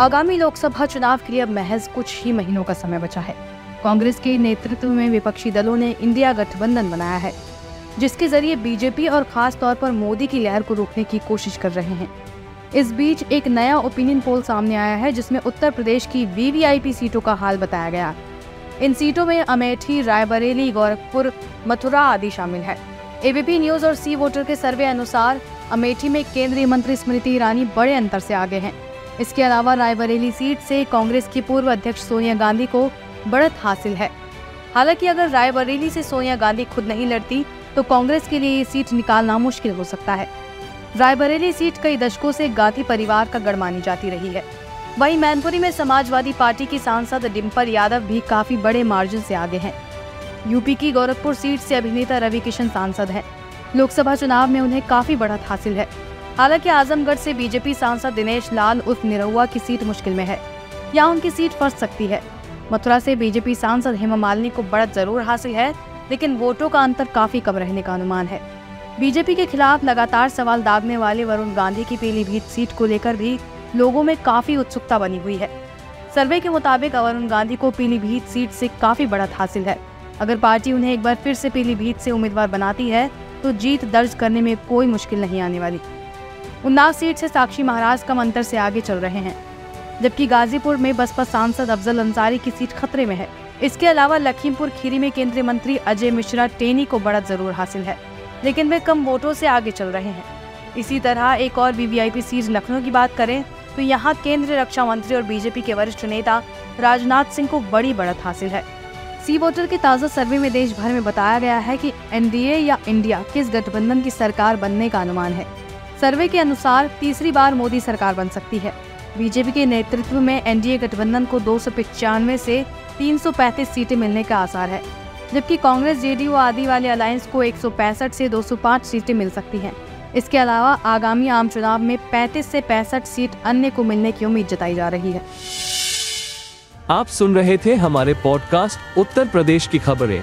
आगामी लोकसभा चुनाव के लिए अब महज कुछ ही महीनों का समय बचा है। कांग्रेस के नेतृत्व में विपक्षी दलों ने इंडिया गठबंधन बनाया है, जिसके जरिए बीजेपी और खास तौर पर मोदी की लहर को रोकने की कोशिश कर रहे हैं। इस बीच एक नया ओपिनियन पोल सामने आया है, जिसमें उत्तर प्रदेश की VVIP सीटों का हाल बताया गया। इन सीटों में अमेठी, रायबरेली, गोरखपुर, मथुरा आदि शामिल है। ABP न्यूज और सी वोटर के सर्वे अनुसार अमेठी में केंद्रीय मंत्री स्मृति ईरानी बड़े अंतर से आगे हैं। इसके अलावा रायबरेली सीट से कांग्रेस की पूर्व अध्यक्ष सोनिया गांधी को बढ़त हासिल है। हालांकि अगर रायबरेली से सोनिया गांधी खुद नहीं लड़ती तो कांग्रेस के लिए ये सीट निकालना मुश्किल हो सकता है। रायबरेली सीट कई दशकों से गांधी परिवार का गढ़ मानी जाती रही है। वहीं मैनपुरी में समाजवादी पार्टी की सांसद डिंपल यादव भी काफी बड़े मार्जिन से आगे हैं। यूपी की गोरखपुर सीट से अभिनेता रवि किशन सांसद हैं। लोकसभा चुनाव में उन्हें काफी बढ़त हासिल है। हालांकि आजमगढ़ से बीजेपी सांसद दिनेश लाल उर्फ निरुआ की सीट मुश्किल में है, या उनकी सीट फंस सकती है। मथुरा से बीजेपी सांसद हेमा मालिनी को बढ़त जरूर हासिल है, लेकिन वोटों का अंतर काफी कम रहने का अनुमान है। बीजेपी के खिलाफ लगातार सवाल दागने वाले वरुण गांधी की पीलीभीत सीट को लेकर भी लोगों में काफी उत्सुकता बनी हुई है। सर्वे के मुताबिक वरुण गांधी को पीलीभीत सीट से काफी बढ़त हासिल है। अगर पार्टी उन्हें एक बार फिर से पीलीभीत से उम्मीदवार बनाती है तो जीत दर्ज करने में कोई मुश्किल नहीं आने वाली। उन्नाव सीट से साक्षी महाराज कम अंतर से आगे चल रहे हैं, जबकि गाजीपुर में बसपा सांसद अफजल अंसारी की सीट खतरे में है। इसके अलावा लखीमपुर खीरी में केंद्रीय मंत्री अजय मिश्रा टेनी को बढ़त जरूर हासिल है, लेकिन वे कम वोटों से आगे चल रहे हैं। इसी तरह एक और VVIP सीट लखनऊ की बात करें तो यहाँ केंद्रीय रक्षा मंत्री और बीजेपी के वरिष्ठ नेता राजनाथ सिंह को बड़ी बढ़त हासिल है। सी वोटर के ताज़ा सर्वे में देश भर में बताया गया है कि NDA या इंडिया किस गठबंधन की सरकार बनने का अनुमान है। सर्वे के अनुसार तीसरी बार मोदी सरकार बन सकती है। बीजेपी के नेतृत्व में NDA गठबंधन को 295 से 335 सीटें मिलने का आसार है, जबकि कांग्रेस, JDU आदि वाले अलायंस को 165 से 205 सीटें मिल सकती हैं। इसके अलावा आगामी आम चुनाव में 35 से 65 सीट अन्य को मिलने की उम्मीद जताई जा रही है। आप सुन रहे थे हमारे पॉडकास्ट उत्तर प्रदेश की खबरें।